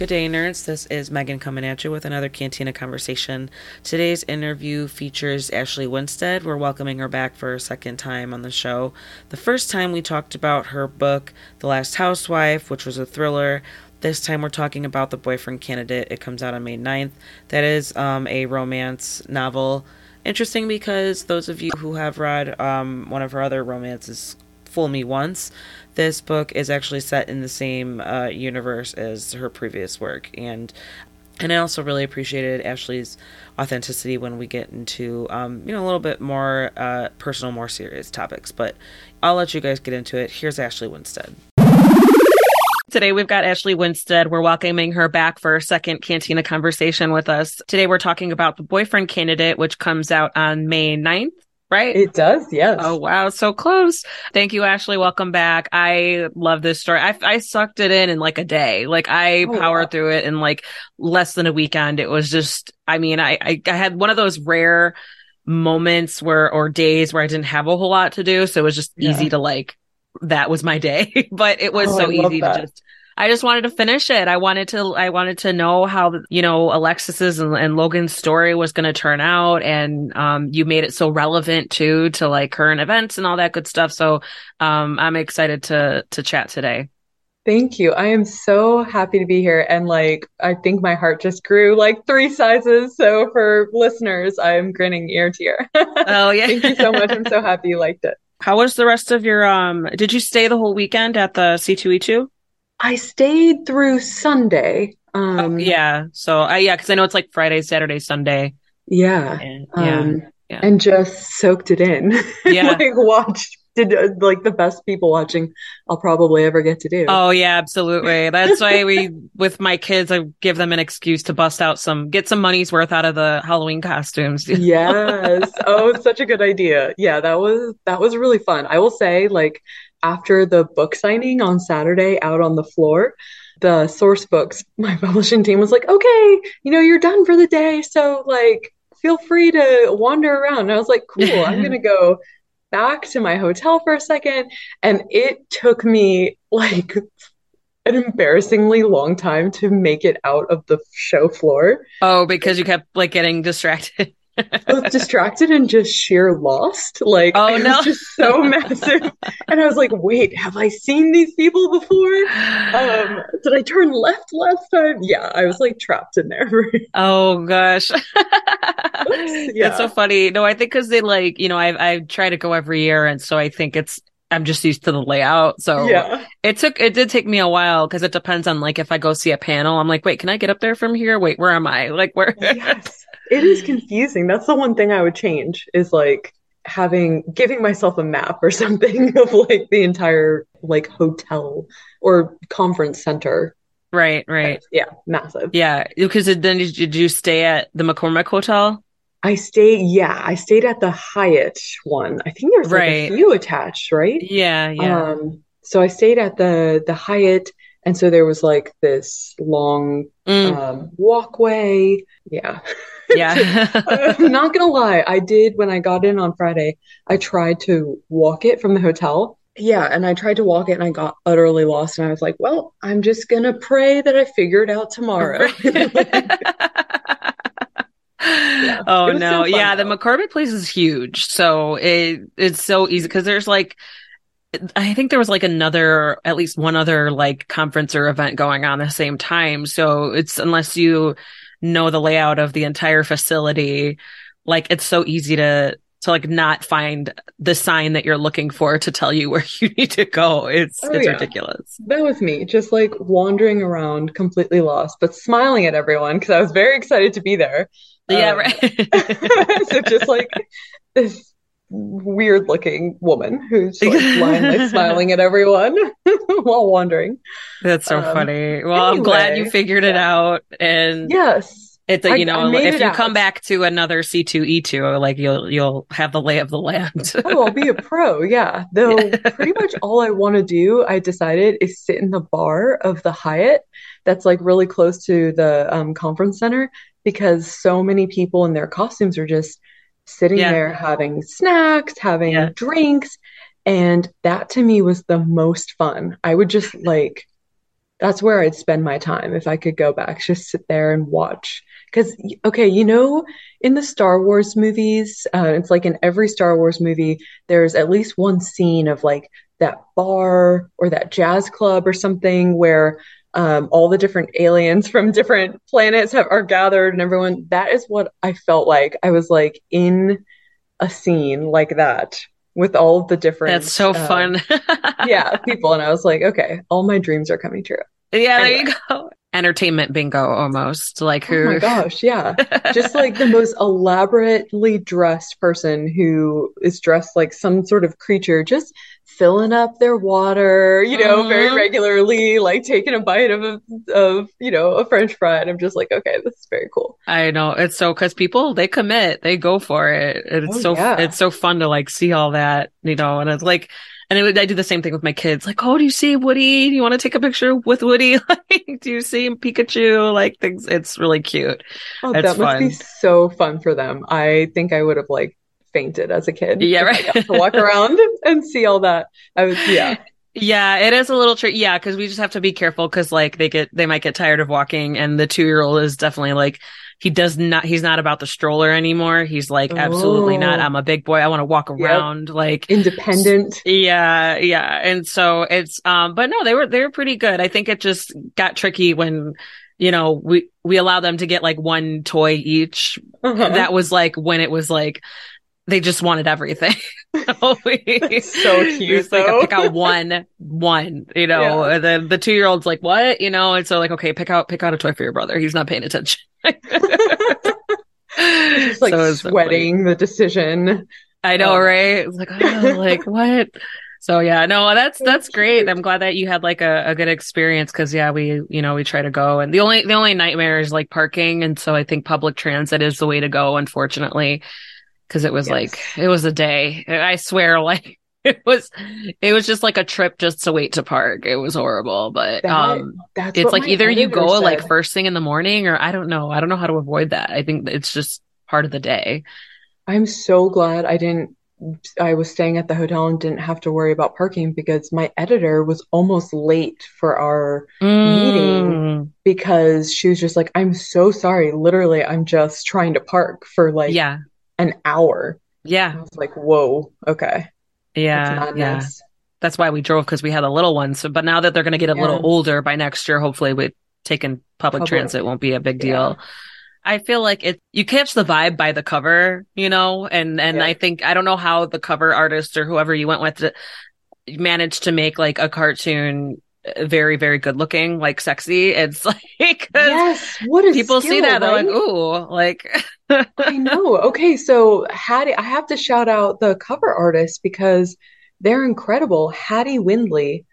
Good day, nerds. This is Megan coming at you with another Cantina Conversation. Today's interview features Ashley Winstead. We're welcoming her back for a second time on the show. The first time we talked about her book, The Last Housewife, which was a thriller. This time we're talking about The Boyfriend Candidate. It comes out on May 9th. That is a romance novel. Interesting because those of you who have read one of her other romances, Fool Me Once, this book is actually set in the same universe as her previous work. And I also really appreciated Ashley's authenticity when we get into, a little bit more personal, more serious topics. But I'll let you guys get into it. Here's Ashley Winstead. Today, we've got Ashley Winstead. We're welcoming her back for a second Cantina Conversation with us. Today, we're talking about The Boyfriend Candidate, which comes out on May 9th. Right? It does. Yes. Oh, wow. So close. Thank you, Ashley. Welcome back. I love this story. I sucked it in like a day. Like I powered through it in like less than a weekend. It was just, I had one of those rare moments or days where I didn't have a whole lot to do. So it was just easy to that was my day, but it was so easy to I just wanted to finish it. I wanted to know how, Alexis's and Logan's story was going to turn out. And you made it so relevant to like current events and all that good stuff. So I'm excited to chat today. Thank you. I am so happy to be here. And I think my heart just grew like 3 sizes. So for listeners, I'm grinning ear to ear. Oh, yeah. Thank you so much. I'm so happy you liked it. How was the rest of your, did you stay the whole weekend at the C2E2? I stayed through Sunday. So because I know it's like Friday, Saturday, Sunday. Yeah. And just soaked it in. Yeah. Did the best people watching I'll probably ever get to do. Oh yeah, absolutely. That's why with my kids, I give them an excuse to get some money's worth out of the Halloween costumes. Yes. Oh, such a good idea. Yeah, that was really fun. I will say, after the book signing on Saturday out on the floor, the source books, my publishing team was like, okay, you're done for the day. So feel free to wander around. And I was like, cool, I'm going to go back to my hotel for a second. And it took me an embarrassingly long time to make it out of the show floor. Oh, because you kept getting distracted. I was distracted and just sheer lost. It was just so massive. And I was like, wait, have I seen these people before? Did I turn left last time? Yeah, I was trapped in there. Oh, gosh. Oops, yeah. It's so funny. No, I think because they I try to go every year. And so I think I'm just used to the layout. So yeah. It did take me a while because it depends on if I go see a panel, I'm like, wait, can I get up there from here? Wait, where am I? Where? Yes. It is confusing. That's the one thing I would change is giving myself a map or something of the entire hotel or conference center. Right. Yeah. Massive. Yeah. Because then did you stay at the McCormick Hotel? I stayed at the Hyatt one. I think there's a few attached, right? Yeah, yeah. So I stayed at the Hyatt, and so there was this long walkway. Yeah. Yeah. I'm not going to lie. I did, when I got in on Friday, I tried to walk it from the hotel. Yeah, and I tried to walk it and I got utterly lost. And I was like, well, I'm just going to pray that I figure it out tomorrow. Yeah. Oh no. The McCormick place is huge. So it's so easy because there's I think there was at least one other conference or event going on at the same time. So it's, unless you know the layout of the entire facility, it's so easy to not find the sign that you're looking for to tell you where you need to go. It's ridiculous. That was me, just wandering around completely lost, but smiling at everyone because I was very excited to be there. Yeah, right. So just this weird looking woman who's blindly smiling at everyone while wandering. That's so funny. Well, anyway, I'm glad you figured it out. And yes. It's if you come back to another C2E2, you'll have the lay of the land. Oh, I'll be a pro, yeah. Though pretty much all I want to do, I decided, is sit in the bar of the Hyatt that's really close to the conference center because so many people in their costumes are just sitting there having snacks, having drinks, and that to me was the most fun. I would just that's where I'd spend my time if I could go back, just sit there and watch. Because, okay, you know, in the Star Wars movies, it's like in every Star Wars movie, there's at least one scene of like that bar or that jazz club or something where all the different aliens from different planets are gathered and everyone, that is what I felt like. I was like in a scene like that with all the different. That's so fun. Yeah, people. And I was like, okay, all my dreams are coming true. Yeah, anyway. There you go. Entertainment bingo almost. Like who? Oh my gosh, yeah. Just like the most elaborately dressed person who is dressed like some sort of creature, just filling up their water, you know, very regularly, like taking a bite of you know, a French fry. And I'm just like, okay, this is very cool. I know. It's so, because people, they commit, they go for it. And it's it's so fun to like see all that, you know, and it's like, and I do the same thing with my kids. Like, oh, do you see Woody? Do you want to take a picture with Woody? Like, do you see Pikachu? Like, things. It's really cute. Oh, it's that must be so fun for them. I think I would have like fainted as a kid. Yeah, right. I got to walk around and see all that. Yeah, it is a little tricky. Yeah, because we just have to be careful because like they might get tired of walking, and the 2-year-old is definitely like. He's not about the stroller anymore. He's like, absolutely not. I'm a big boy. I want to walk around like independent. Yeah. Yeah. And so it's, but no, they were pretty good. I think it just got tricky when, you know, we allow them to get like one toy each. That was like when it was like, they just wanted everything. That's so cute. It's like I pick out one, you know, and then the 2-year-old's like, what? You know, and so like, okay, pick out a toy for your brother. He's not paying attention. Just like so sweating so the decision. I know, right? It's like, oh, like what? So yeah, no, that's great. I'm glad that you had like a good experience because yeah, we try to go, and the only nightmare is like parking, and so I think public transit is the way to go, unfortunately. Cause it was like, it was a day. I swear, like it was just like a trip just to wait to park. It was horrible, but it's like either you go said. Like first thing in the morning or I don't know. I don't know how to avoid that. I think it's just part of the day. I'm so glad I was staying at the hotel and didn't have to worry about parking because my editor was almost late for our meeting because she was just like, I'm so sorry. Literally, I'm just trying to park for like, an hour. Yeah. I was like, whoa. Okay. Yeah. That's nice. That's why we drove because we had a little one. So, but now that they're going to get a little older by next year, hopefully we taking public transit won't be a big deal. I feel like you catch the vibe by the cover, you know, and I think, I don't know how the cover artist or whoever you went with managed to make like a cartoon very, very good looking, like sexy. It's like, what is people skill, see that. Right? They're like, ooh, like. I know. Okay. So Hattie, I have to shout out the cover artist because they're incredible. Hattie Windley.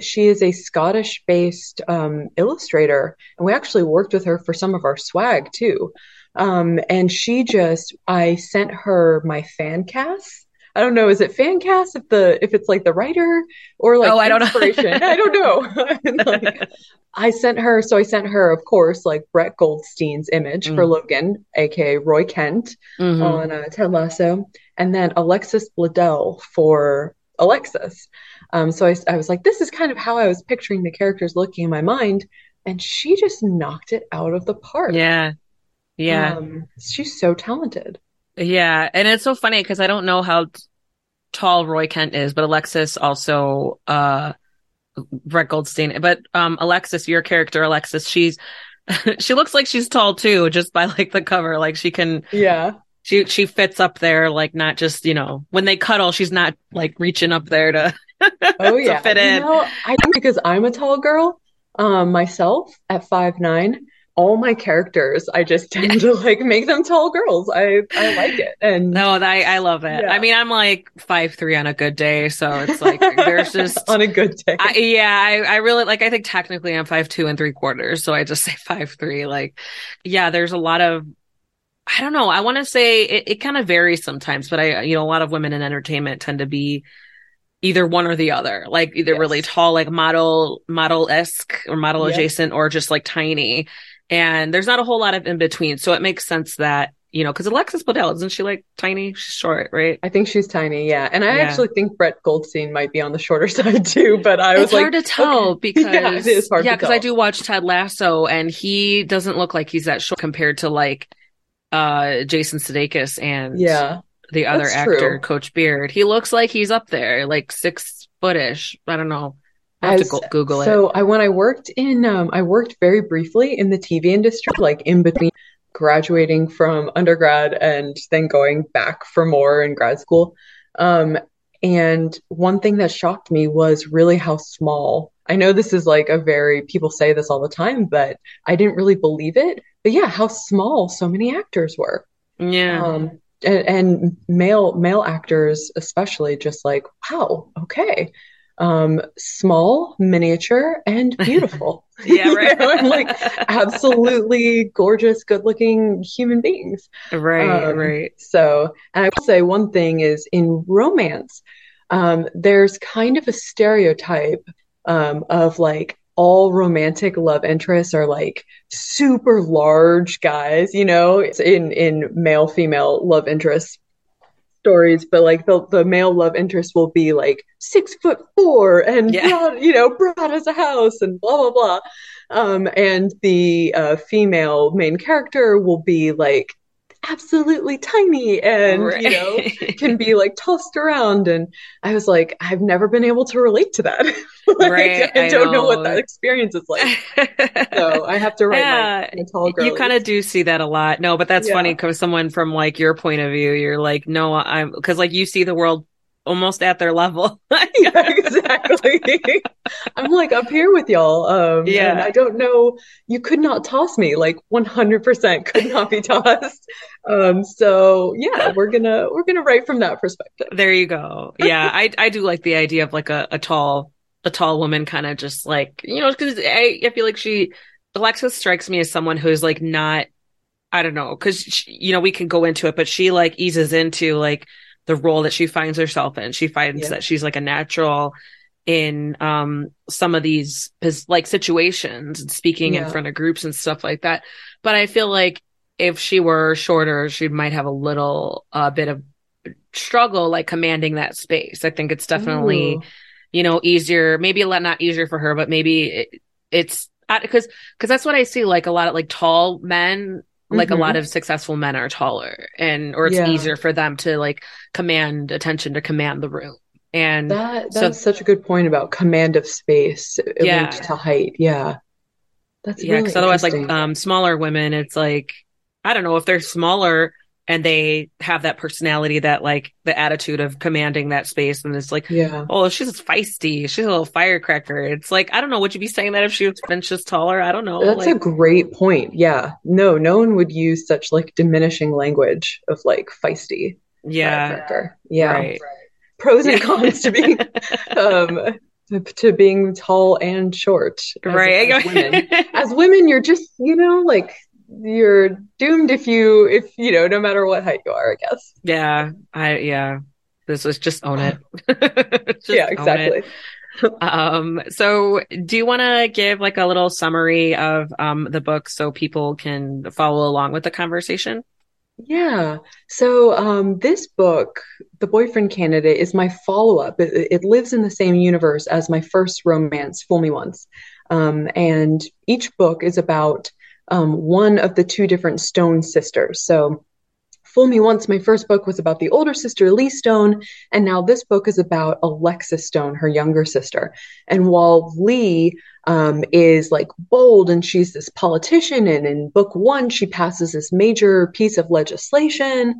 She is a Scottish based illustrator, and we actually worked with her for some of our swag too. And I sent her my fan cast. I don't know. Is it fan cast if it's like the writer or like inspiration? I don't know. I sent her, of course, like Brett Goldstein's image for Logan, aka Roy Kent on Ted Lasso, and then Alexis Bledel for Alexis. So I was like, this is kind of how I was picturing the characters looking in my mind, and she just knocked it out of the park. Yeah, yeah. She's so talented. Yeah. And it's so funny because I don't know how tall Roy Kent is, but Alexis also, Brett Goldstein, but, Alexis, your character, Alexis, she looks like she's tall too, just by like the cover. Like she can, she fits up there, like not just, you know, when they cuddle, she's not like reaching up there to, to fit in. You know, I think because I'm a tall girl, myself at 5'9", all my characters, I just tend to like make them tall girls. I like it. And no, I love it. Yeah. I mean, I'm like 5'3" on a good day. So it's like, there's just on a good day. I really like, I think technically I'm 5'2 3/4. So I just say 5'3". Like, yeah, there's a lot of, I don't know. I want to say it kind of varies sometimes, but a lot of women in entertainment tend to be either one or the other, like either really tall, like model-esque or model adjacent or just like tiny. And there's not a whole lot of in between. So it makes sense that you know, because Alexis Bledel, isn't she like tiny? She's short, right? I think she's tiny, yeah. And I actually think Brett Goldstein might be on the shorter side too, but it's hard to tell because I do watch Ted Lasso and he doesn't look like he's that short compared to like Jason Sudeikis and the other actor, true. Coach Beard. He looks like he's up there, like 6 foot-ish. I don't know. I have to Google it. So when I worked in, I worked very briefly in the TV industry, like in between graduating from undergrad and then going back for more in grad school. And one thing that shocked me was really how small. I know this is like people say this all the time, but I didn't really believe it. But yeah, how small so many actors were. Yeah. And male actors, especially, just like, wow, okay. Small, miniature, and beautiful. Yeah, right. You know, and like absolutely gorgeous, good-looking human beings. Right. So, and I will say one thing is in romance, there's kind of a stereotype of like all romantic love interests are like super large guys. You know, in male-female love interests. Stories, but like the male love interest will be like 6'4" and broad as a house and blah blah blah, and the female main character will be like absolutely tiny and you know can be like tossed around. And I was like, I've never been able to relate to that. Like, right, I don't know what that experience is like. So I have to write my tall girl. You kind of do see that a lot. No, but that's funny because someone from like your point of view, you're like, no, I'm because like you see the world almost at their level. Yeah, exactly. I'm like up here with y'all. And I don't know. You could not toss me, like 100% could not be tossed. So yeah, we're gonna write from that perspective. There you go. Yeah. I do like the idea of like a tall woman kind of just like, you know, because I feel like Alexis strikes me as someone who's like not, I don't know, because, you know, we can go into it, but she like eases into like the role that she finds herself in. She finds that she's like a natural in some of these like situations and speaking in front of groups and stuff like that. But I feel like if she were shorter, she might have a little bit of struggle like commanding that space. I think it's definitely... Ooh. You know, easier, maybe a lot, not easier for her, but maybe it's because that's what I see. Like a lot of like tall men, like a lot of successful men are taller or it's easier for them to like command attention, to command the room. And that's such a good point about command of space linked to height. Yeah. That's really because otherwise like smaller women, it's like, I don't know if they're smaller and they have that personality, that like the attitude of commanding that space. And it's like, oh, she's feisty. She's a little firecracker. It's like, I don't know. Would you be saying that if she was inches taller? I don't know. That's a great point. Yeah. No one would use such like diminishing language of like feisty. Yeah. Yeah. Right. Pros and cons to being, to being tall and short. Right. As women. As women, you're just, you know, like, you're doomed if you know no matter what height you are, I guess. This was just own it. Just exactly it. So do you want to give like a little summary of the book so people can follow along with the conversation? So this book, The Boyfriend Candidate, is my follow-up. It lives in the same universe as my first romance, Fool Me Once, and each book is about one of the two different Stone sisters. So Fool Me Once, my first book, was about the older sister, Lee Stone. And now this book is about Alexis Stone, her younger sister. And while Lee is like bold and she's this politician, and in book one, she passes this major piece of legislation,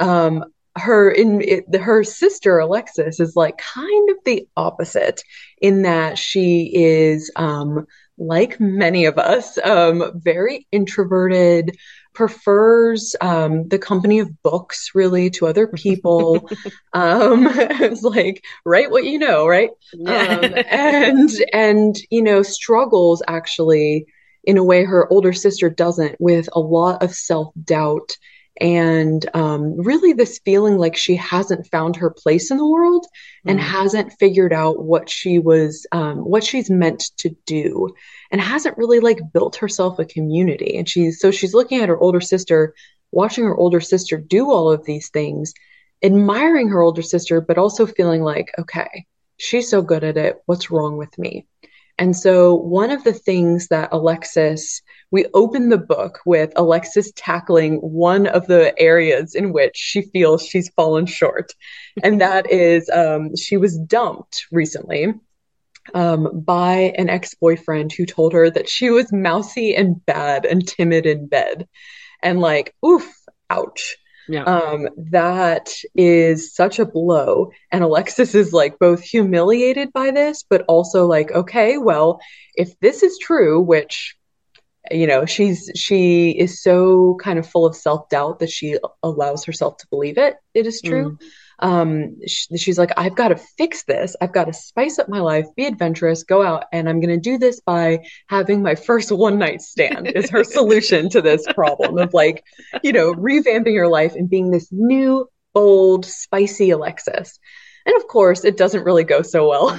her sister Alexis is like kind of the opposite in that she is, like many of us, very introverted, prefers the company of books really to other people. It's like, write what you know, right? And you know, struggles actually in a way her older sister doesn't, with a lot of self-doubt and really this feeling like she hasn't found her place in the world and hasn't figured out what she's meant to do, and hasn't really like built herself a community. And she's looking at her older sister watching her older sister do all of these things, admiring her older sister, but also feeling like, okay, she's so good at it. What's wrong with me? And so one of the things that we open the book with Alexis tackling one of the areas in which she feels she's fallen short. And that is, she was dumped recently by an ex-boyfriend who told her that she was mousy and bad and timid in bed. And like, oof, ouch. Yeah. That is such a blow. And Alexis is like both humiliated by this, but also like, okay, well, if this is true, which, you know, she is so kind of full of self-doubt that she allows herself to believe it is true. She's like, I've got to fix this. I've got to spice up my life, be adventurous, go out. And I'm going to do this by having my first one night stand is her solution to this problem of like, you know, revamping your life and being this new, bold, spicy Alexis. And of course it doesn't really go so well.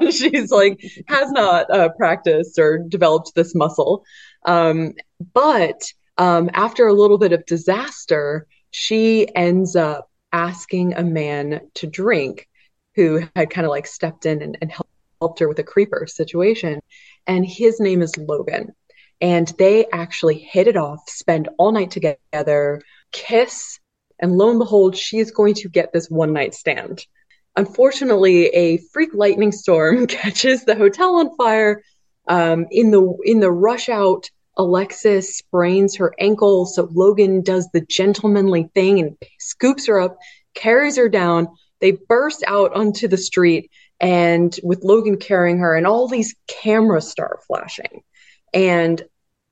And she's like, has not practiced or developed this muscle. But after a little bit of disaster, she ends up asking a man to drink who had kind of like stepped in and helped her with a creeper situation. And his name is Logan. And they actually hit it off, spend all night together, kiss. And lo and behold, she is going to get this one night stand. Unfortunately, a freak lightning storm catches the hotel on fire. In the rush out, Alexis sprains her ankle, so Logan does the gentlemanly thing and scoops her up, carries her down. They burst out onto the street, and with Logan carrying her and all these cameras start flashing. And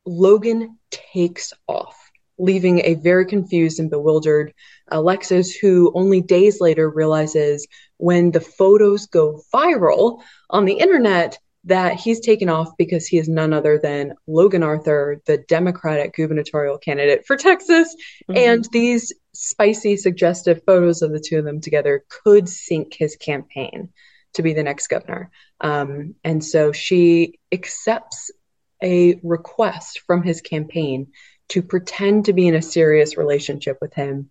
Logan takes off, leaving a very confused and bewildered Alexis, who only days later realizes when the photos go viral on the internet that he's taken off because he is none other than Logan Arthur, the Democratic gubernatorial candidate for Texas. Mm-hmm. And these spicy, suggestive photos of the two of them together could sink his campaign to be the next governor. And so she accepts a request from his campaign to pretend to be in a serious relationship with him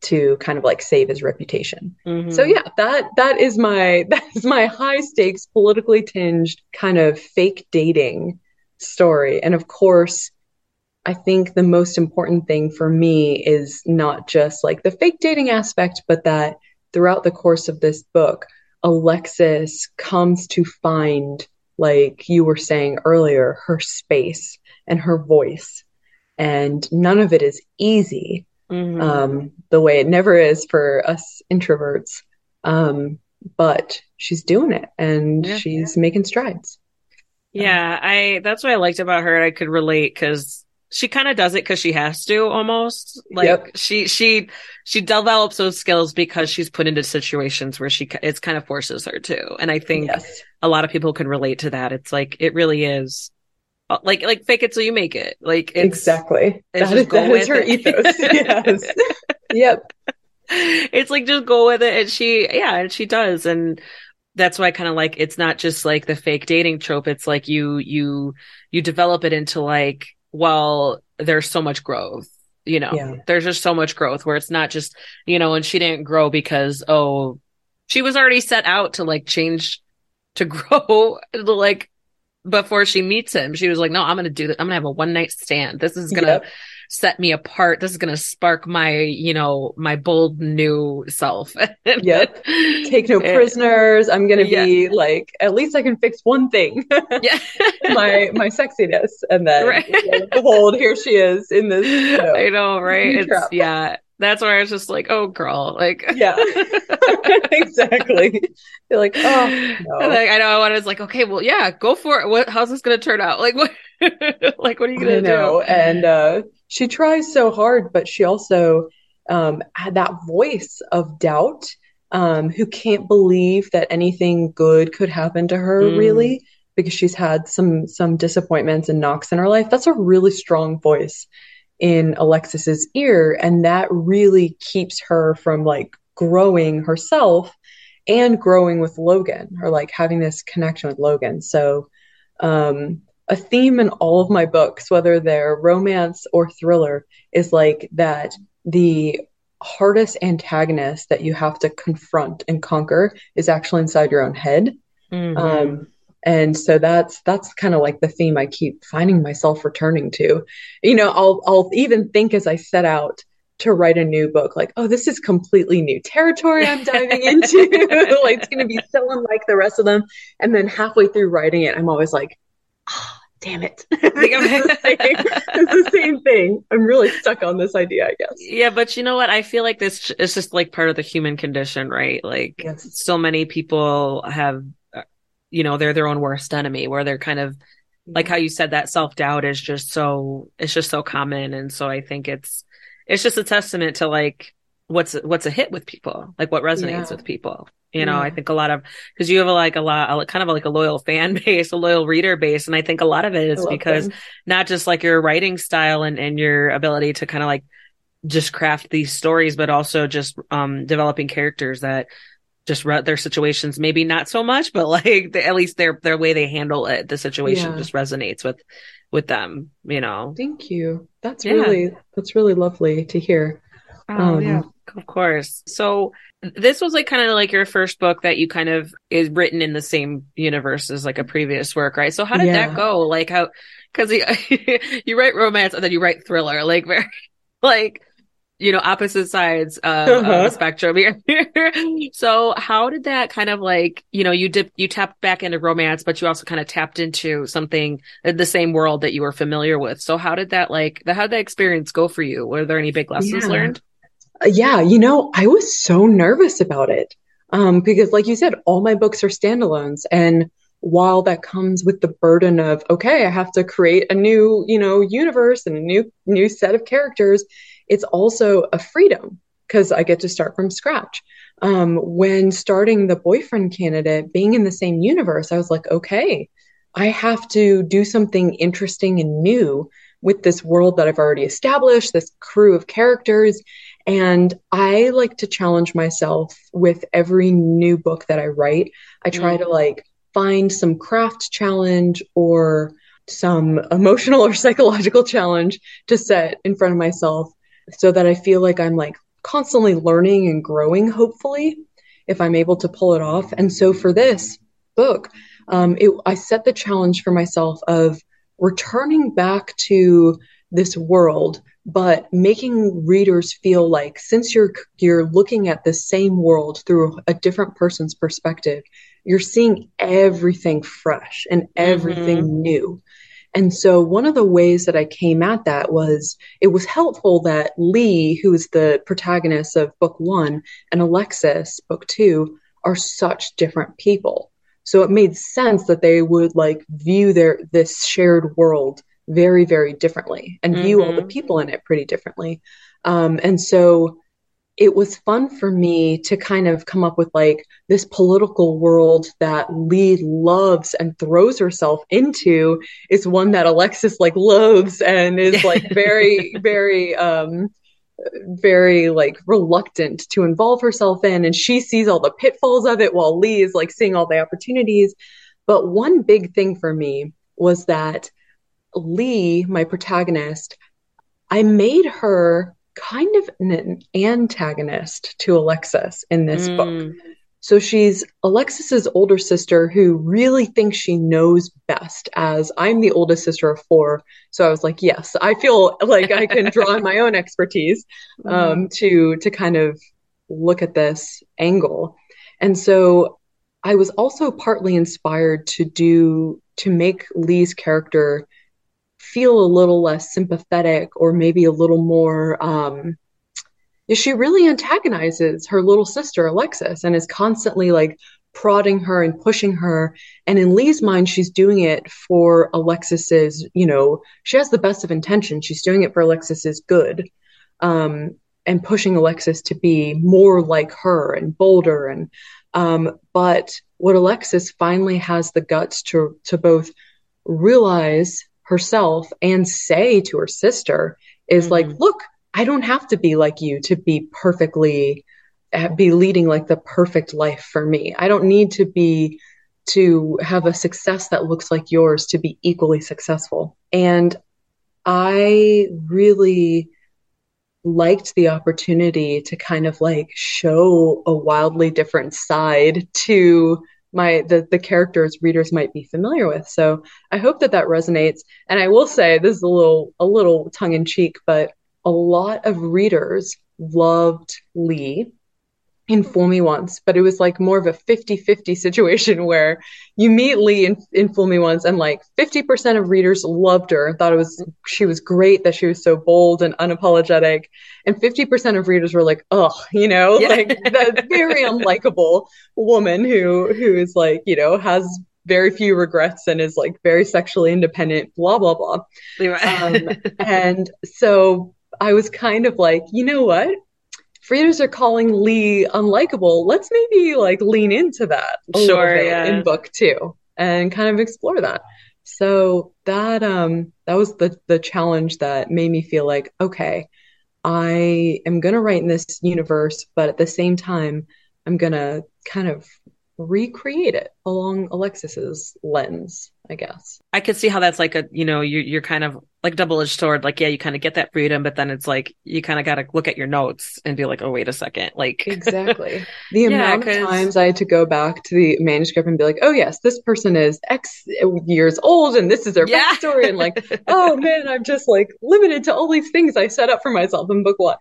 to kind of like save his reputation. Mm-hmm. So yeah, that is my high stakes, politically tinged kind of fake dating story. And of course, I think the most important thing for me is not just like the fake dating aspect, but that throughout the course of this book, Alexis comes to find, like you were saying earlier, her space and her voice. And none of it is easy. Mm-hmm. The way it never is for us introverts. But she's doing it and she's making strides. Yeah. That's what I liked about her. I could relate because she kind of does it because she has to almost. Like she develops those skills because she's put into situations where it kind of forces her to. And I think a lot of people can relate to that. It's like, it really is. Like fake it till you make it. Like it's, exactly. It's that is her ethos. Yes. Yep. It's like just go with it, and she does, and that's why I kind of like it's not just like the fake dating trope. It's like you develop it into like, well, there's so much growth. You know, there's just so much growth where it's not just and she didn't grow because she was already set out to like change to grow like. Before she meets him, she was like, no, I'm going to do this. I'm going to have a one night stand. This is going to set me apart. This is going to spark my, my bold new self. Yep. Take no prisoners. I'm going to be like, at least I can fix one thing. My sexiness. And then behold, here she is in this. I know, right? It's, that's where I was just like, oh, girl. Like, exactly. You're like, oh, no. Like, I know. I was like, okay, well, yeah, go for it. How's this going to turn out? Like, what are you going to do? And she tries so hard, but she also had that voice of doubt, who can't believe that anything good could happen to her, really, because she's had some disappointments and knocks in her life. That's a really strong voice in Alexis's ear, and that really keeps her from like growing herself and growing with Logan, or like having this connection with Logan. So a theme in all of my books, whether they're romance or thriller, is like that the hardest antagonist that you have to confront and conquer is actually inside your own head. Mm-hmm. And so that's kind of like the theme I keep finding myself returning to. You know, I'll even think as I set out to write a new book, like, oh, this is completely new territory I'm diving into. Like, it's going to be so unlike the rest of them. And then halfway through writing it, I'm always like, oh, damn it. It's the same thing. I'm really stuck on this idea, I guess. Yeah, but you know what? I feel like this is just like part of the human condition, right? Like, yes. So many people have, you know, they're their own worst enemy, where they're kind of, like how you said, that self-doubt is just so, it's just so common. And so I think it's just a testament to like what's a hit with people, like what resonates with people. You know, I think a lot of, because you have a kind of like a loyal fan base, a loyal reader base. And I think a lot of it is because not just like your writing style and your ability to kind of like just craft these stories, but also just developing characters that just their situations, maybe not so much, but like at least their way they handle it, the situation just resonates with them, you know. Thank you. That's really lovely to hear. Yeah, of course. So this was like kind of like your first book that you kind of is written in the same universe as like a previous work, right? So how did that go? Like how, because you write romance and then you write thriller, like very like, you know, opposite sides of the spectrum here. So how did that kind of like, you know, you tapped back into romance, but you also kind of tapped into something, the same world that you were familiar with. So how did that how'd that experience go for you? Were there any big lessons learned? Yeah. You know, I was so nervous about it. Because like you said, all my books are standalones. And while that comes with the burden of, okay, I have to create a new, you know, universe and a new set of characters, it's also a freedom because I get to start from scratch. When starting The Boyfriend Candidate, being in the same universe, I was like, okay, I have to do something interesting and new with this world that I've already established, this crew of characters. And I like to challenge myself with every new book that I write. I try to like find some craft challenge or some emotional or psychological challenge to set in front of myself, so that I feel like I'm like constantly learning and growing, hopefully, if I'm able to pull it off. And so for this book, I set the challenge for myself of returning back to this world, but making readers feel like, since you're looking at the same world through a different person's perspective, you're seeing everything fresh and everything new. And so one of the ways that I came at that was, it was helpful that Lee, who is the protagonist of book one, and Alexis, book two, are such different people. So it made sense that they would like view this shared world very, very differently and view all the people in it pretty differently. And so it was fun for me to kind of come up with like this political world that Lee loves and throws herself into is one that Alexis like loathes and is like very, very, very like reluctant to involve herself in. And she sees all the pitfalls of it while Lee is like seeing all the opportunities. But one big thing for me was that Lee, my protagonist, I made her kind of an antagonist to Alexis in this book. So she's Alexis's older sister who really thinks she knows best, as I'm the oldest sister of four. So I was like, yes, I feel like I can draw on my own expertise to kind of look at this angle. And so I was also partly inspired to make Lee's character feel a little less sympathetic, or maybe a little more, she really antagonizes her little sister, Alexis, and is constantly like prodding her and pushing her. And in Lee's mind, she's doing it for Alexis's, you know, she has the best of intention. She's doing it for Alexis's good, and pushing Alexis to be more like her and bolder. And, but what Alexis finally has the guts to both realize herself and say to her sister is like, look, I don't have to be like you to be perfectly, be leading like the perfect life for me. I don't need to be to have a success that looks like yours to be equally successful. And I really liked the opportunity to kind of like show a wildly different side to the characters readers might be familiar with. So I hope that that resonates. And I will say, this is a little tongue in cheek, but a lot of readers loved Lee in Fool Me Once, but it was like more of a 50-50 situation where you meet Lee in Fool Me Once and like 50% of readers loved her, thought she was great, that she was so bold and unapologetic. And 50% of readers were like, oh, you know, yeah, like that very unlikable woman who is like, you know, has very few regrets and is like very sexually independent, blah, blah, blah. Right. And so I was kind of like, you know what? Readers are calling Lee unlikable. Let's maybe like lean into that in book two and kind of explore that. So that that was the challenge that made me feel like, okay, I am going to write in this universe, but at the same time, I'm going to kind of recreate it along Alexis's lens, I guess. I could see how that's like a, you know, you're kind of like double-edged sword. Like, yeah, you kind of get that freedom, but then it's like, you kind of got to look at your notes and be like, oh, wait a second. Like, exactly. The amount of times I had to go back to the manuscript and be like, oh yes, this person is X years old and this is their backstory. And like, oh man, I'm just like limited to all these things I set up for myself in book one.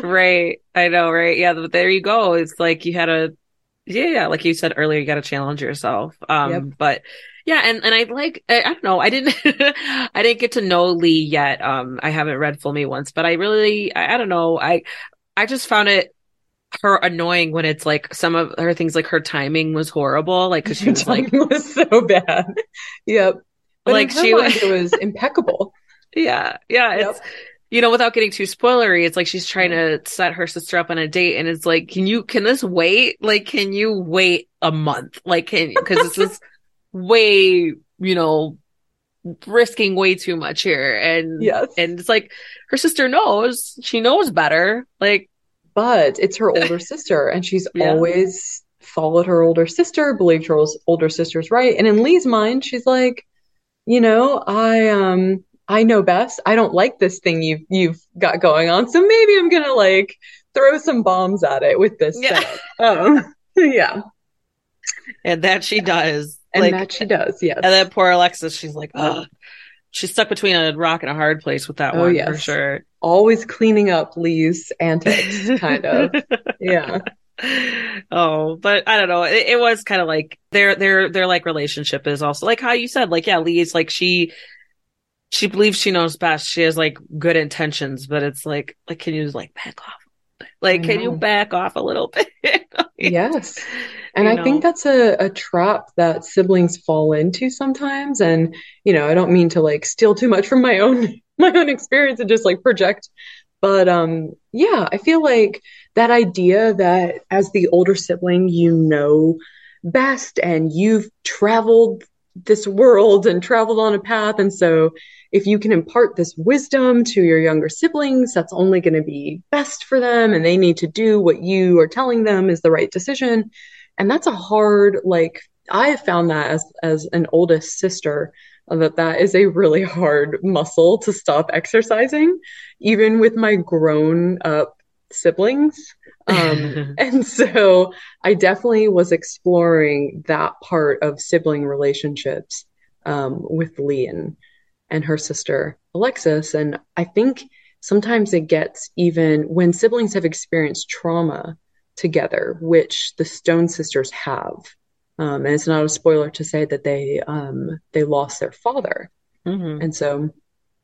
Right. I know. Right. Yeah. But there you go. It's like you had a, yeah, like you said earlier, you got to challenge yourself. Yep. But yeah, and I don't know, I didn't get to know Lee yet. I haven't read Fool Me Once, but I really, I don't know, I just found it her annoying when it's like some of her things, like her timing was horrible, like because she was like was so bad. Yep, but like she was, it was impeccable. Yeah, yep. It's, you know, without getting too spoilery, it's like she's trying to set her sister up on a date, and it's like, can this wait? Like, can you wait a month? Like, because this is way, you know, risking way too much here. And yes. And it's like, her sister knows, she knows better. Like, but it's her older sister, and she's always followed her older sister, believed her older sister's right. And in Lee's mind, she's like, you know, I know best. I don't like this thing you've got going on. So maybe I'm going to like throw some bombs at it with this setup. Yeah. And that she does. And like, that she does, yes. And then poor Alexis, she's like, ugh. She's stuck between a rock and a hard place with that one, yes, for sure. Always cleaning up Lee's antics, kind of. Yeah. Oh, but I don't know. It was kind of like their like relationship is also like how you said, like, yeah, Lee's like, she believes she knows best. She has like good intentions, but it's like, can you just like back off? Like, can you back off a little bit? Like, yes. And I think that's a trap that siblings fall into sometimes. And, you know, I don't mean to like steal too much from my own experience and just like project, but yeah, I feel like that idea that as the older sibling, you know best and you've traveled this world and traveled on a path. And so if you can impart this wisdom to your younger siblings, that's only going to be best for them. And they need to do what you are telling them is the right decision. And that's a hard, like, I have found that as an oldest sister, that is a really hard muscle to stop exercising, even with my grown up siblings. And so I definitely was exploring that part of sibling relationships with Lee and her sister Alexis. And I think sometimes it gets even when siblings have experienced trauma together, which the Stone sisters have. And it's not a spoiler to say that they lost their father. Mm-hmm. And so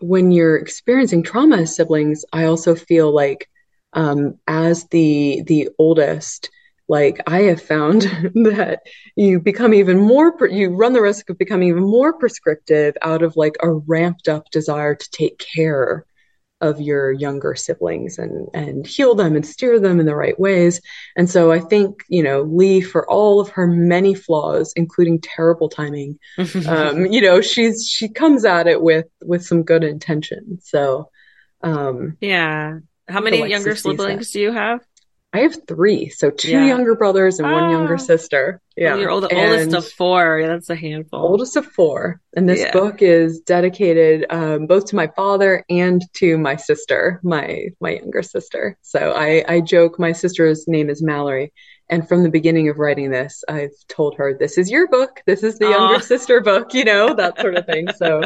when you're experiencing trauma as siblings, I also feel like as the oldest, like I have found that you become even more, you run the risk of becoming even more prescriptive out of like a ramped up desire to take care of your younger siblings and heal them and steer them in the right ways. And so I think, you know, Lee, for all of her many flaws, including terrible timing, you know, she comes at it with some good intention. So, yeah. How many younger siblings do you have? I have three. So two younger brothers and one younger sister. Yeah. Well, you're oldest of four. Yeah, that's a handful. Oldest of four. And this book is dedicated both to my father and to my sister, my younger sister. So I joke, my sister's name is Mallory. And from the beginning of writing this, I've told her, this is your book. This is the younger sister book, you know, that sort of thing. So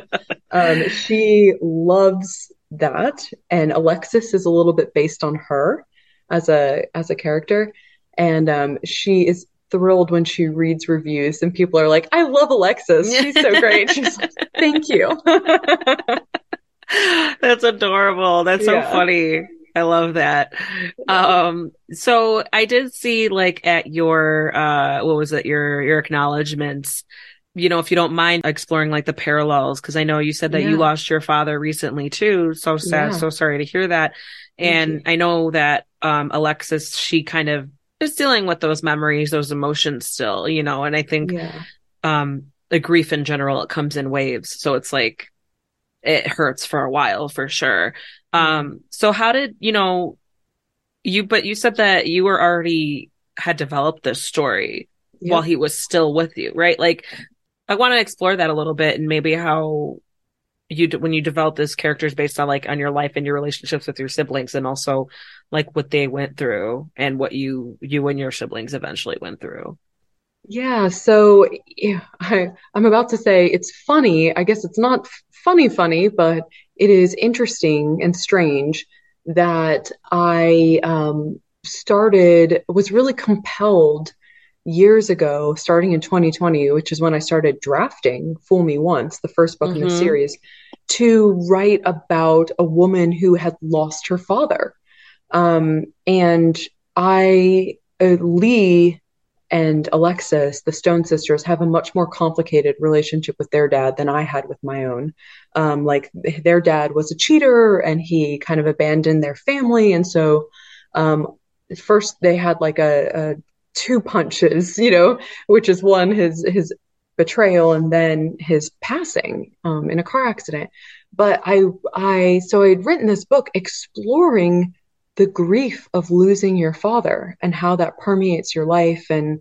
she loves that. And Alexis is a little bit based on her as a character. And she is thrilled when she reads reviews and people are like, I love Alexis. She's so great. She's like, thank you. That's adorable. That's so funny. I love that. So I did see like at your, your acknowledgements, you know, if you don't mind exploring like the parallels, because I know you said that you lost your father recently too. So sad. So sorry to hear that. And I know that Alexis, she kind of is dealing with those memories, those emotions still, you know, and I think the grief in general, it comes in waves. So it's like, it hurts for a while for sure. So how did, you know, but you said that you were already had developed this story while he was still with you, right? Like, I want to explore that a little bit and maybe how when you develop these characters based on like on your life and your relationships with your siblings, and also like what they went through and what you and your siblings eventually went through. Yeah. So I'm about to say it's funny. I guess it's not funny, but it is interesting and strange that I was really compelled years ago, starting in 2020, which is when I started drafting Fool Me Once, the first book in the series, to write about a woman who had lost her father. And Lee and Alexis, the Stone sisters, have a much more complicated relationship with their dad than I had with my own. Like their dad was a cheater and he kind of abandoned their family. And so first they had like a two punches, you know, which is one, his betrayal, and then his passing in a car accident. But so I had written this book exploring the grief of losing your father and how that permeates your life and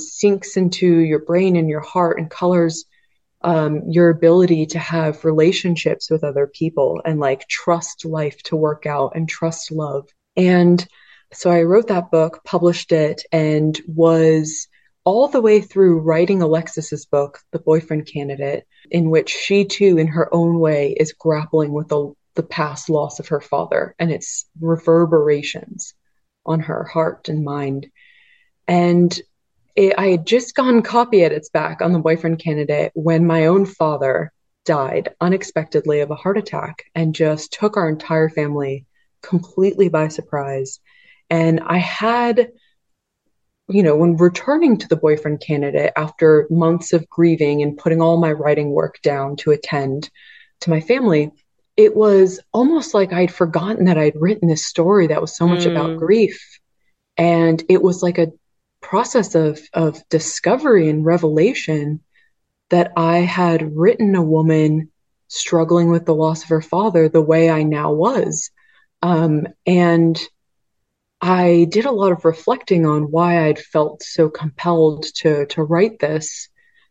sinks into your brain and your heart and colors your ability to have relationships with other people and like trust life to work out and trust love. And so I wrote that book, published it, and was all the way through writing Alexis's book, The Boyfriend Candidate, in which she too, in her own way, is grappling with the past loss of her father and its reverberations on her heart and mind. And I had just gone copy edits back on The Boyfriend Candidate when my own father died unexpectedly of a heart attack and just took our entire family completely by surprise. And I had, you know, when returning to The Boyfriend Candidate after months of grieving and putting all my writing work down to attend to my family, it was almost like I'd forgotten that I'd written this story that was so much about grief. And it was like a process of discovery and revelation that I had written a woman struggling with the loss of her father the way I now was. And I did a lot of reflecting on why I'd felt so compelled to write this.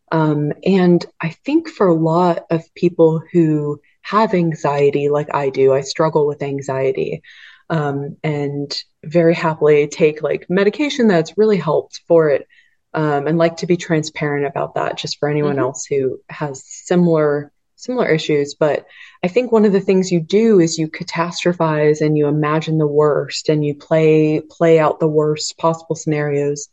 And I think for a lot of people who have anxiety like I do. I struggle with anxiety and very happily take like medication that's really helped for it and like to be transparent about that just for anyone else who has similar issues. But I think one of the things you do is you catastrophize and you imagine the worst and you play out the worst possible scenarios.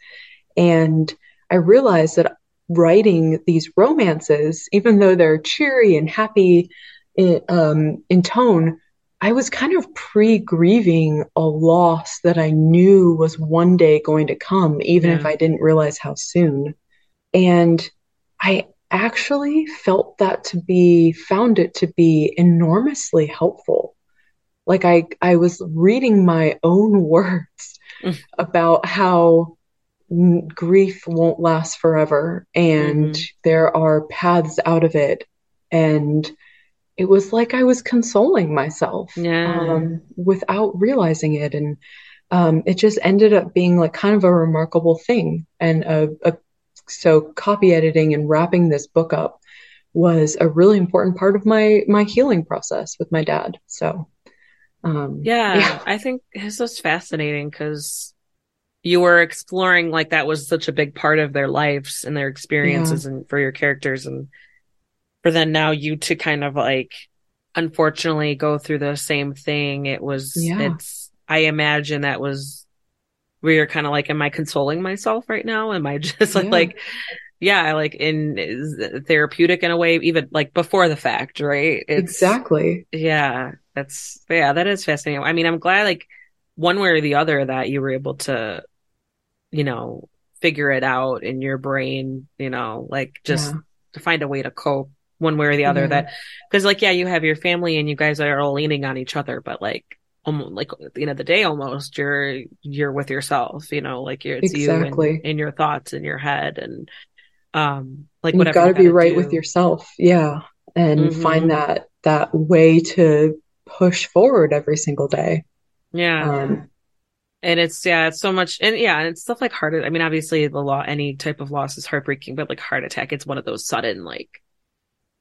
And I realized that writing these romances, even though they're cheery and happy, in tone, I was kind of pre-grieving a loss that I knew was one day going to come, even if I didn't realize how soon. And I actually felt that found it to be enormously helpful. Like I was reading my own words about how grief won't last forever and there are paths out of it. And it was like I was consoling myself without realizing it. And it just ended up being like kind of a remarkable thing. And so copy editing and wrapping this book up was a really important part of my healing process with my dad. So yeah, I think this was fascinating because you were exploring like that was such a big part of their lives and their experiences, yeah. and for your characters, and for then now you to kind of like unfortunately go through the same thing. It was, yeah. it's, I imagine that was where you're kind of like, am I consoling myself right now? Am I just yeah. like, yeah, like in therapeutic in a way, even like before the fact, right? It's, exactly. Yeah. That's, yeah, that is fascinating. I mean, I'm glad like one way or the other that you were able to, you know, figure it out in your brain, you know, like just yeah. to find a way to cope one way or the other, yeah. that because like, yeah, you have your family and you guys are all leaning on each other, but like almost like at the end of the day, almost you're with yourself, you know, like it's exactly. you and your thoughts in your head, and like and whatever, you've got to be right do. With yourself, yeah, and mm-hmm. find that way to push forward every single day, yeah. And it's, yeah, it's so much. And yeah, and it's stuff like heart. I mean, obviously any type of loss is heartbreaking, but like heart attack, it's one of those sudden, like,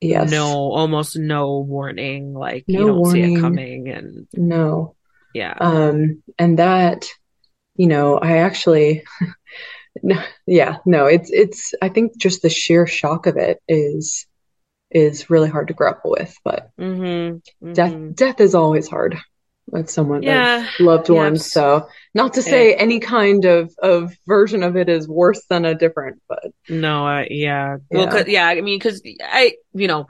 yes. almost no warning. Like no you don't warning. See it coming. And no. Yeah. And that, you know, I actually, yeah, no, it's, I think just the sheer shock of it is really hard to grapple with, but mm-hmm. death is always hard. With someone, yeah. loved ones. Yes. So not to say any kind of version of it is worse than a different, but no, yeah. Well, yeah. I mean, cause I, you know,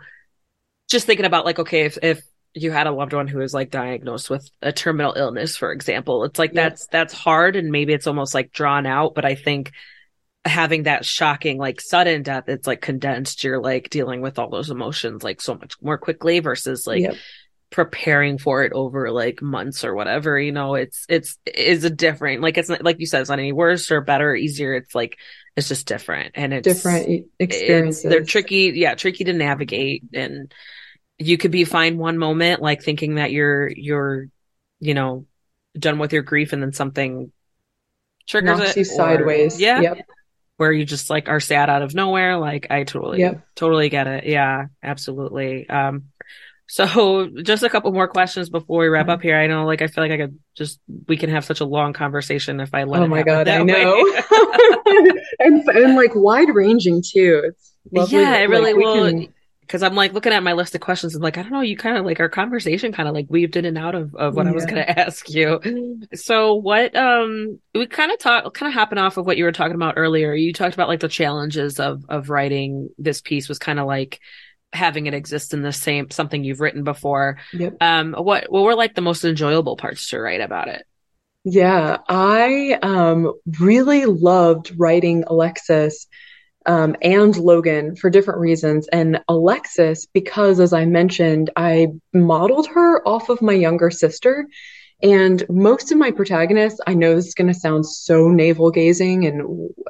just thinking about like, okay, if you had a loved one who is like diagnosed with a terminal illness, for example, it's like, yeah. that's hard. And maybe it's almost like drawn out, but I think having that shocking, like sudden death, it's like condensed. You're like dealing with all those emotions, like so much more quickly versus like, yep. preparing for it over like months or whatever, you know, it's a different, like, it's not, like you said, it's not any worse or better or easier. It's like, it's just different and it's different experiences. They're tricky. Yeah. Tricky to navigate. And you could be fine one moment, like thinking that you're, you know, done with your grief, and then something triggers knocks it you sideways. Yeah. Yep. Where you just like are sad out of nowhere. Like I totally get it. Yeah, absolutely. So just a couple more questions before we wrap up here. I know, like, I feel like I could just, we can have such a long conversation if I let oh my God, I know. and like wide ranging too. It's lovely. Yeah, it really will. Cause I'm like looking at my list of questions and like, I don't know, you kind of like our conversation kind of like weaved in and out of what I was going to ask you. So what, we kind of hopping off of what you were talking about earlier. You talked about like the challenges of writing this piece was kind of like, having it exist in the same something you've written before. Yep. What were like the most enjoyable parts to write about it? Yeah, I really loved writing Alexis and Logan for different reasons. And Alexis, because as I mentioned, I modeled her off of my younger sister. And most of my protagonists, I know this is going to sound so navel gazing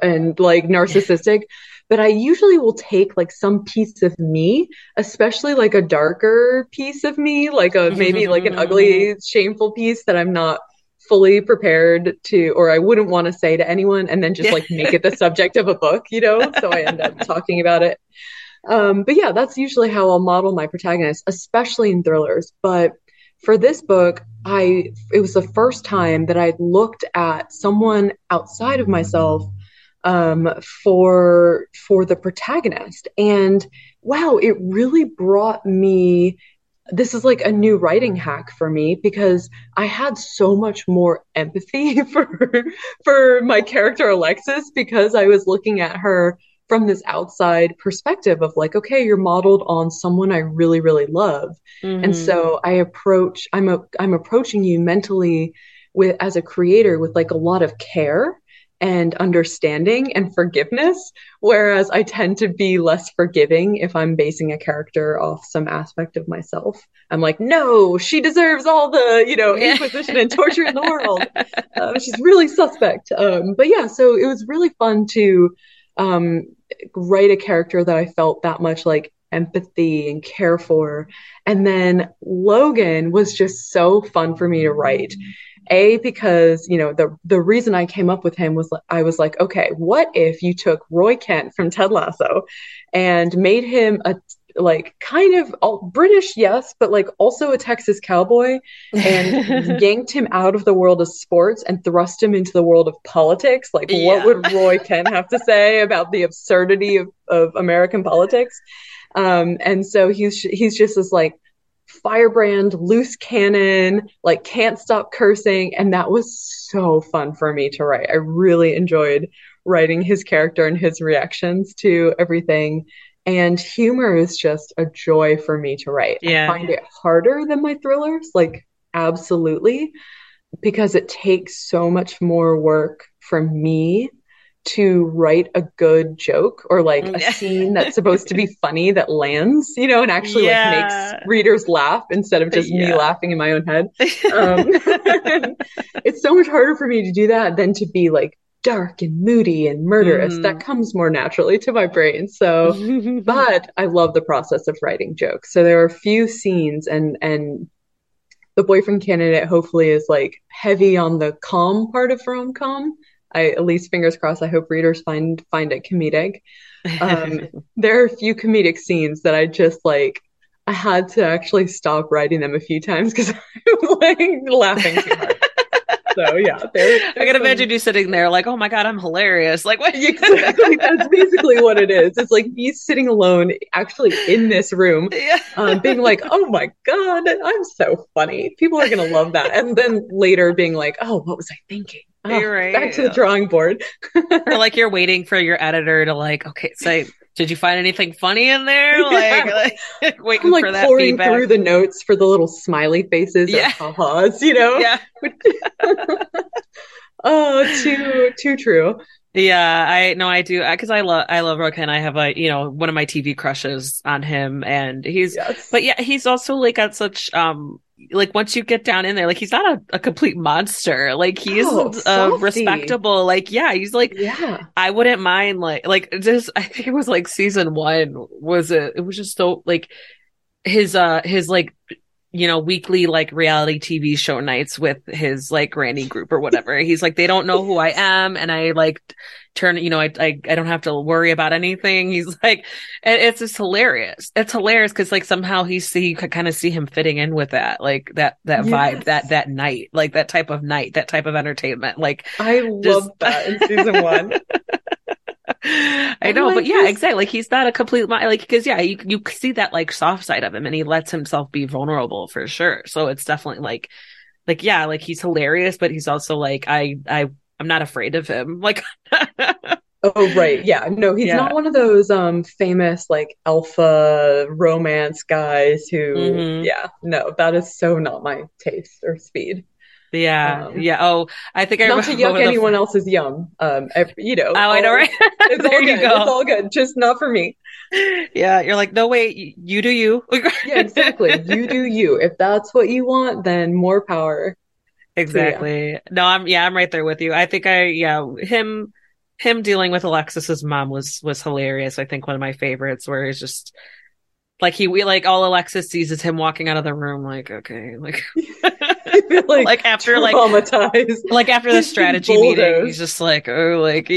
and like narcissistic, but I usually will take like some piece of me, especially like a darker piece of me, like a, maybe like an ugly, shameful piece that I'm not fully prepared to, or I wouldn't want to say to anyone, and then just like make it the subject of a book, you know? So I end up talking about it. But yeah, that's usually how I'll model my protagonists, especially in thrillers. But for this book, it was the first time that I looked at someone outside of myself for the protagonist. And wow, it really brought me, this is like a new writing hack for me, because I had so much more empathy for my character Alexis, because I was looking at her from this outside perspective of like, okay, you're modeled on someone I really, really love. Mm-hmm. And so I'm approaching you mentally with, as a creator, with like a lot of care and understanding and forgiveness. Whereas I tend to be less forgiving if I'm basing a character off some aspect of myself. I'm like, no, she deserves all the, you know, inquisition and torture in the world. She's really suspect. But yeah, so it was really fun to, write a character that I felt that much like empathy and care for. And then Logan was just so fun for me to write. A, because, you know, the reason I came up with him was I was like, okay, what if you took Roy Kent from Ted Lasso and made him a like kind of all British, yes, but like also a Texas cowboy, and yanked him out of the world of sports and thrust him into the world of politics. Like, yeah. What would Roy Kent have to say about the absurdity of American politics? And so he's just this like firebrand, loose cannon, like can't stop cursing. And that was so fun for me to write. I really enjoyed writing his character and his reactions to everything. And humor is just a joy for me to write. Yeah. I find it harder than my thrillers, like absolutely, because it takes so much more work from me to write a good joke or like a scene that's supposed to be funny that lands, you know, and actually like makes readers laugh instead of just me laughing in my own head. It's so much harder for me to do that than to be like dark and moody and murderous. That comes more naturally to my brain. So, but I love the process of writing jokes. So there are a few scenes, and The Boyfriend Candidate hopefully is like heavy on the calm part of rom-com. I, at least fingers crossed, I hope readers find it comedic. There are a few comedic scenes that I just like, I had to actually stop writing them a few times because I was like laughing too hard. So yeah, I can imagine you sitting there like, oh my God, I'm hilarious. Like, what? Exactly. That's basically what it is. It's like me sitting alone, actually in this room, being like, oh my God, I'm so funny. People are going to love that. And then later being like, oh, what was I thinking? Oh, you're right. Back to the drawing board. Or like you're waiting for your editor to like, okay, so did you find anything funny in there? Like waiting I'm like for that pouring feedback. Through the notes for the little smiley faces or ha-has, you know? Yeah. Oh, too true. Yeah, I know I do because I love Roy Kent. I have a one of my TV crushes on him, and he's but yeah, he's also like got such like once you get down in there, like he's not a complete monster. Like he's respectable. Like he's like I wouldn't mind like just I think it was like season one was it was just so like his like weekly like reality TV show nights with his like granny group or whatever. He's like, they don't know who I am, and I like turn, I don't have to worry about anything. He's like, it's just hilarious. It's hilarious because like somehow you could kind of see him fitting in with that, like that vibe, that night, like that type of night, that type of entertainment. Like I love that in season one. I know, but yeah, exactly. Like he's not a complete like because you see that like soft side of him, and he lets himself be vulnerable for sure. So it's definitely like like he's hilarious, but he's also like I'm not afraid of him. Like oh right, yeah, no, he's not one of those famous like alpha romance guys who no, that is so not my taste or speed. Oh, I think I remember. Not to yuck anyone else's yum. Oh, I know, right? It's there all you good. Go. It's all good. Just not for me. Yeah, you're like, no, wait, you do you. Yeah, exactly. You do you. If that's what you want, then more power. Exactly. So, no, I'm right there with you. I think him dealing with Alexis's mom was hilarious. I think one of my favorites where he's just like all Alexis sees is him walking out of the room like, okay, like like after after the strategy meeting, he's just like, oh, like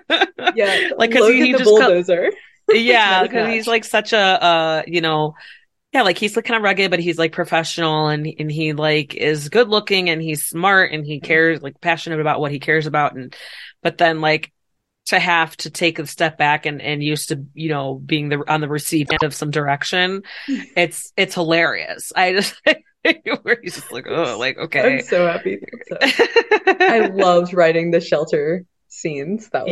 like because he just bulldozer. Because he's like such a like he's like kind of rugged, but he's like professional, and he like is good looking, and he's smart, and he cares, like passionate about what he cares about, but then like to have to take a step back and used to being on the receiving end of some direction, it's hilarious. I just. Where he's just like, oh, like okay. I'm so happy. I loved writing the shelter scenes. That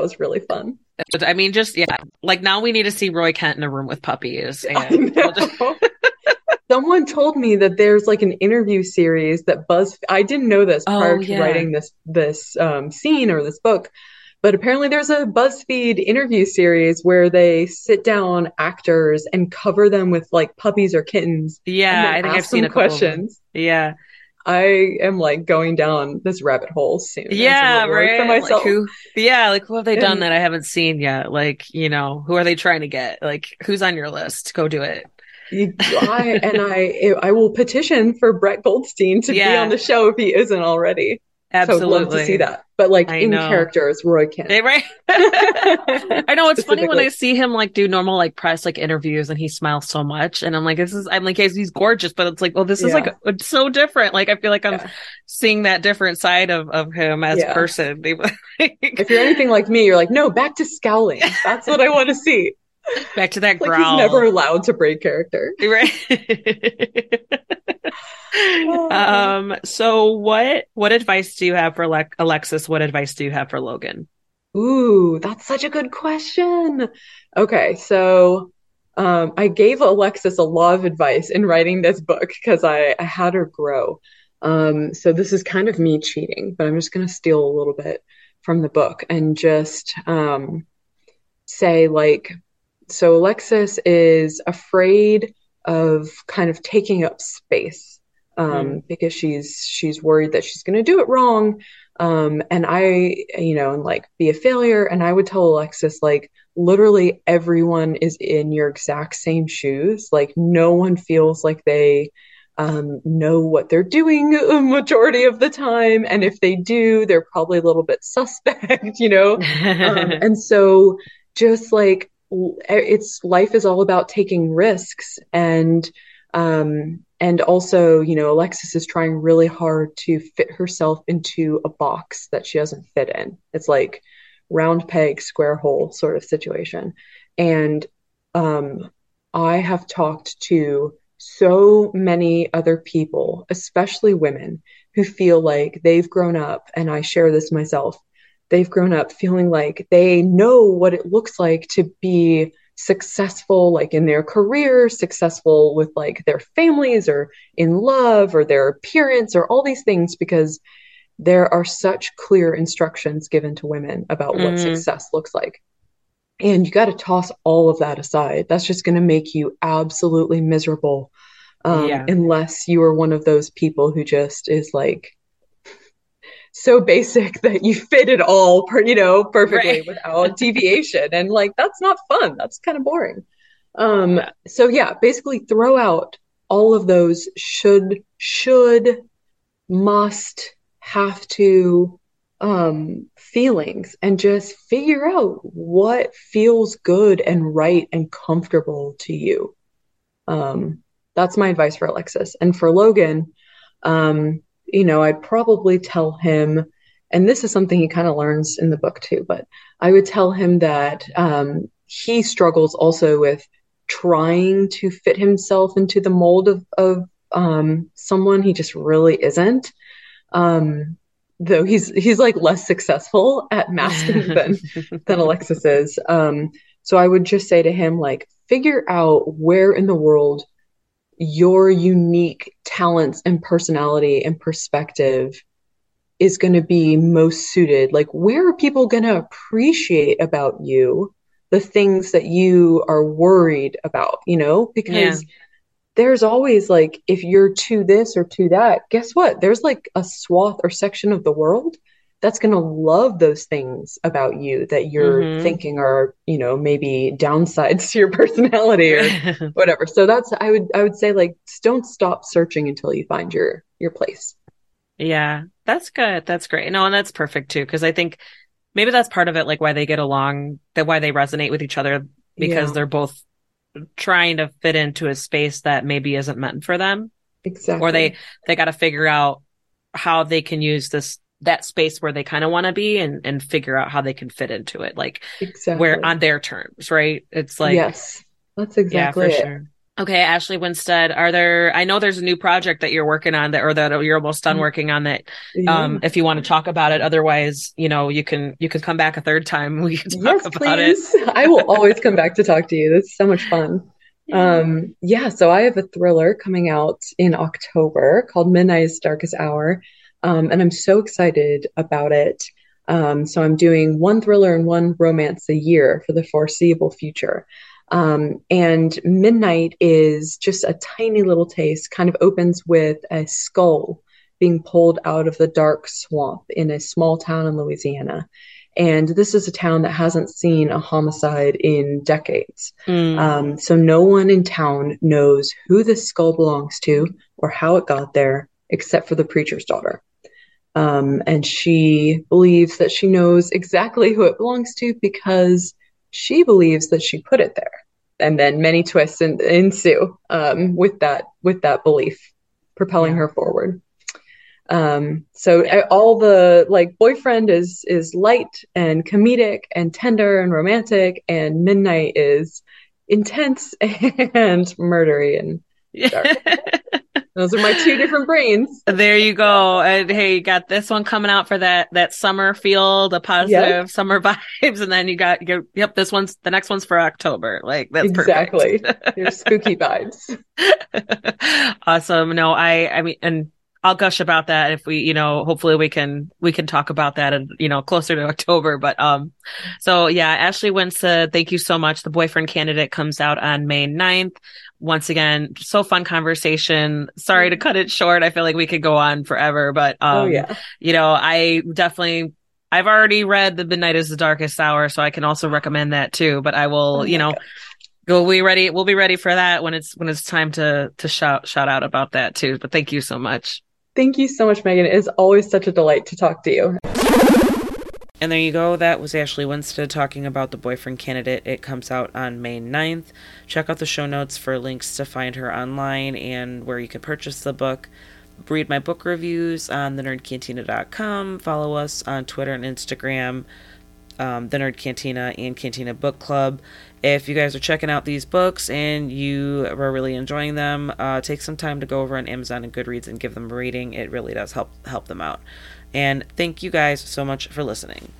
was really fun. I mean, just like now we need to see Roy Kent in a room with puppies. And someone told me that there's like an interview series that I didn't know this prior to writing this scene or this book. But apparently there's a BuzzFeed interview series where they sit down actors and cover them with like puppies or kittens. Yeah, I think I've seen a couple questions. Yeah. I am like going down this rabbit hole soon. Yeah, right. For myself. Like who, yeah, like who have they done that I haven't seen yet? Like, you know, who are they trying to get? Like, who's on your list? Go do it. I will petition for Brett Goldstein to be on the show if he isn't already. Absolutely. So I'd love to see that. But like in character is Roy Kent. Right? I know, it's funny when I see him like do normal like press like interviews and he smiles so much and I'm like, he's gorgeous, but it's like, well, this is like it's so different. Like I feel like I'm seeing that different side of him as a person. If you're anything like me, you're like, no, back to scowling. That's what I want to see. Back to that growl. Like he's never allowed to break character. Right. So what advice do you have for Alexis? What advice do you have for Logan? Ooh, that's such a good question. Okay. So, I gave Alexis a lot of advice in writing this book because I had her grow. So this is kind of me cheating, but I'm just going to steal a little bit from the book and just, say like, so Alexis is afraid of kind of taking up space because she's worried that she's going to do it wrong. And I, you know, and like be a failure. And I would tell Alexis, like, literally everyone is in your exact same shoes. Like no one feels like they know what they're doing a majority of the time. And if they do, they're probably a little bit suspect, you know? And so just like, life is all about taking risks and also, you know, Alexis is trying really hard to fit herself into a box that she doesn't fit in. It's like round peg, square hole sort of situation. And I have talked to so many other people, especially women, who feel like they've grown up, and I share this myself, they've grown up feeling like they know what it looks like to be successful, like in their career, successful with like their families or in love or their appearance or all these things, because there are such clear instructions given to women about what success looks like. And you got to toss all of that aside. That's just going to make you absolutely miserable unless you are one of those people who just is like, so basic that you fit it all, perfectly without deviation. And like, that's not fun. That's kind of boring. So yeah, basically throw out all of those should, must, have to, feelings and just figure out what feels good and right and comfortable to you. That's my advice for Alexis. And for Logan, you know, I'd probably tell him, and this is something he kind of learns in the book too, but I would tell him that he struggles also with trying to fit himself into the mold of someone he just really isn't. Though he's like less successful at masking than Alexis is. So I would just say to him, like, figure out where in the world your unique talents and personality and perspective is going to be most suited. Like, where are people going to appreciate about you the things that you are worried about, you know? Because there's always like, if you're to this or to that, guess what? There's like a swath or section of the world that's going to love those things about you that you're thinking are, you know, maybe downsides to your personality or whatever. So that's, I would say, like, don't stop searching until you find your place. Yeah, that's good. That's great. No, and that's perfect too. 'Cause I think maybe that's part of it, like why they get along, that why they resonate with each other, because they're both trying to fit into a space that maybe isn't meant for them. Exactly. Or they got to figure out how they can use that space where they kind of want to be and figure out how they can fit into it. Like where on their terms, right? It's like, yes, that's exactly it. Sure. Okay. Ashley Winstead, I know there's a new project that you're working on that you're almost done working on that. If you want to talk about it, otherwise, you know, you can come back a third time. We can talk about it. I will always come back to talk to you. That's so much fun. So I have a thriller coming out in October called Midnight's Darkest Hour. And I'm so excited about it. So I'm doing one thriller and one romance a year for the foreseeable future. And Midnight is just a tiny little taste, kind of opens with a skull being pulled out of the dark swamp in a small town in Louisiana. And this is a town that hasn't seen a homicide in decades. So no one in town knows who this skull belongs to or how it got there, except for the preacher's daughter. And she believes that she knows exactly who it belongs to because she believes that she put it there. And then many twists ensue with that belief, propelling her forward. So all the Boyfriend is light and comedic and tender and romantic, and Midnight is intense and murdery and dark. Those are my two different brains. There you go. And hey, you got this one coming out for that summer feel, the positive summer vibes, and then you got the next one's for October. That's exactly perfect. Your spooky vibes. Awesome. No, I mean, and I'll gush about that if we, hopefully we can talk about that and, closer to October. But, so yeah, Ashley Winstead, thank you so much. The Boyfriend Candidate comes out on May 9th. Once again, so fun conversation. Sorry to cut it short. I feel like we could go on forever, but, I've already read The Midnight is the Darkest Hour, so I can also recommend that too, but I will, we'll be ready for that when it's time to shout out about that too. But thank you so much. Thank you so much, Megan. It is always such a delight to talk to you. And there you go. That was Ashley Winstead talking about The Boyfriend Candidate. It comes out on May 9th. Check out the show notes for links to find her online and where you can purchase the book. Read my book reviews on thenerdcantina.com. Follow us on Twitter and Instagram, The Nerd Cantina and Cantina Book Club. If you guys are checking out these books and you are really enjoying them, take some time to go over on Amazon and Goodreads and give them a rating. It really does help them out. And thank you guys so much for listening.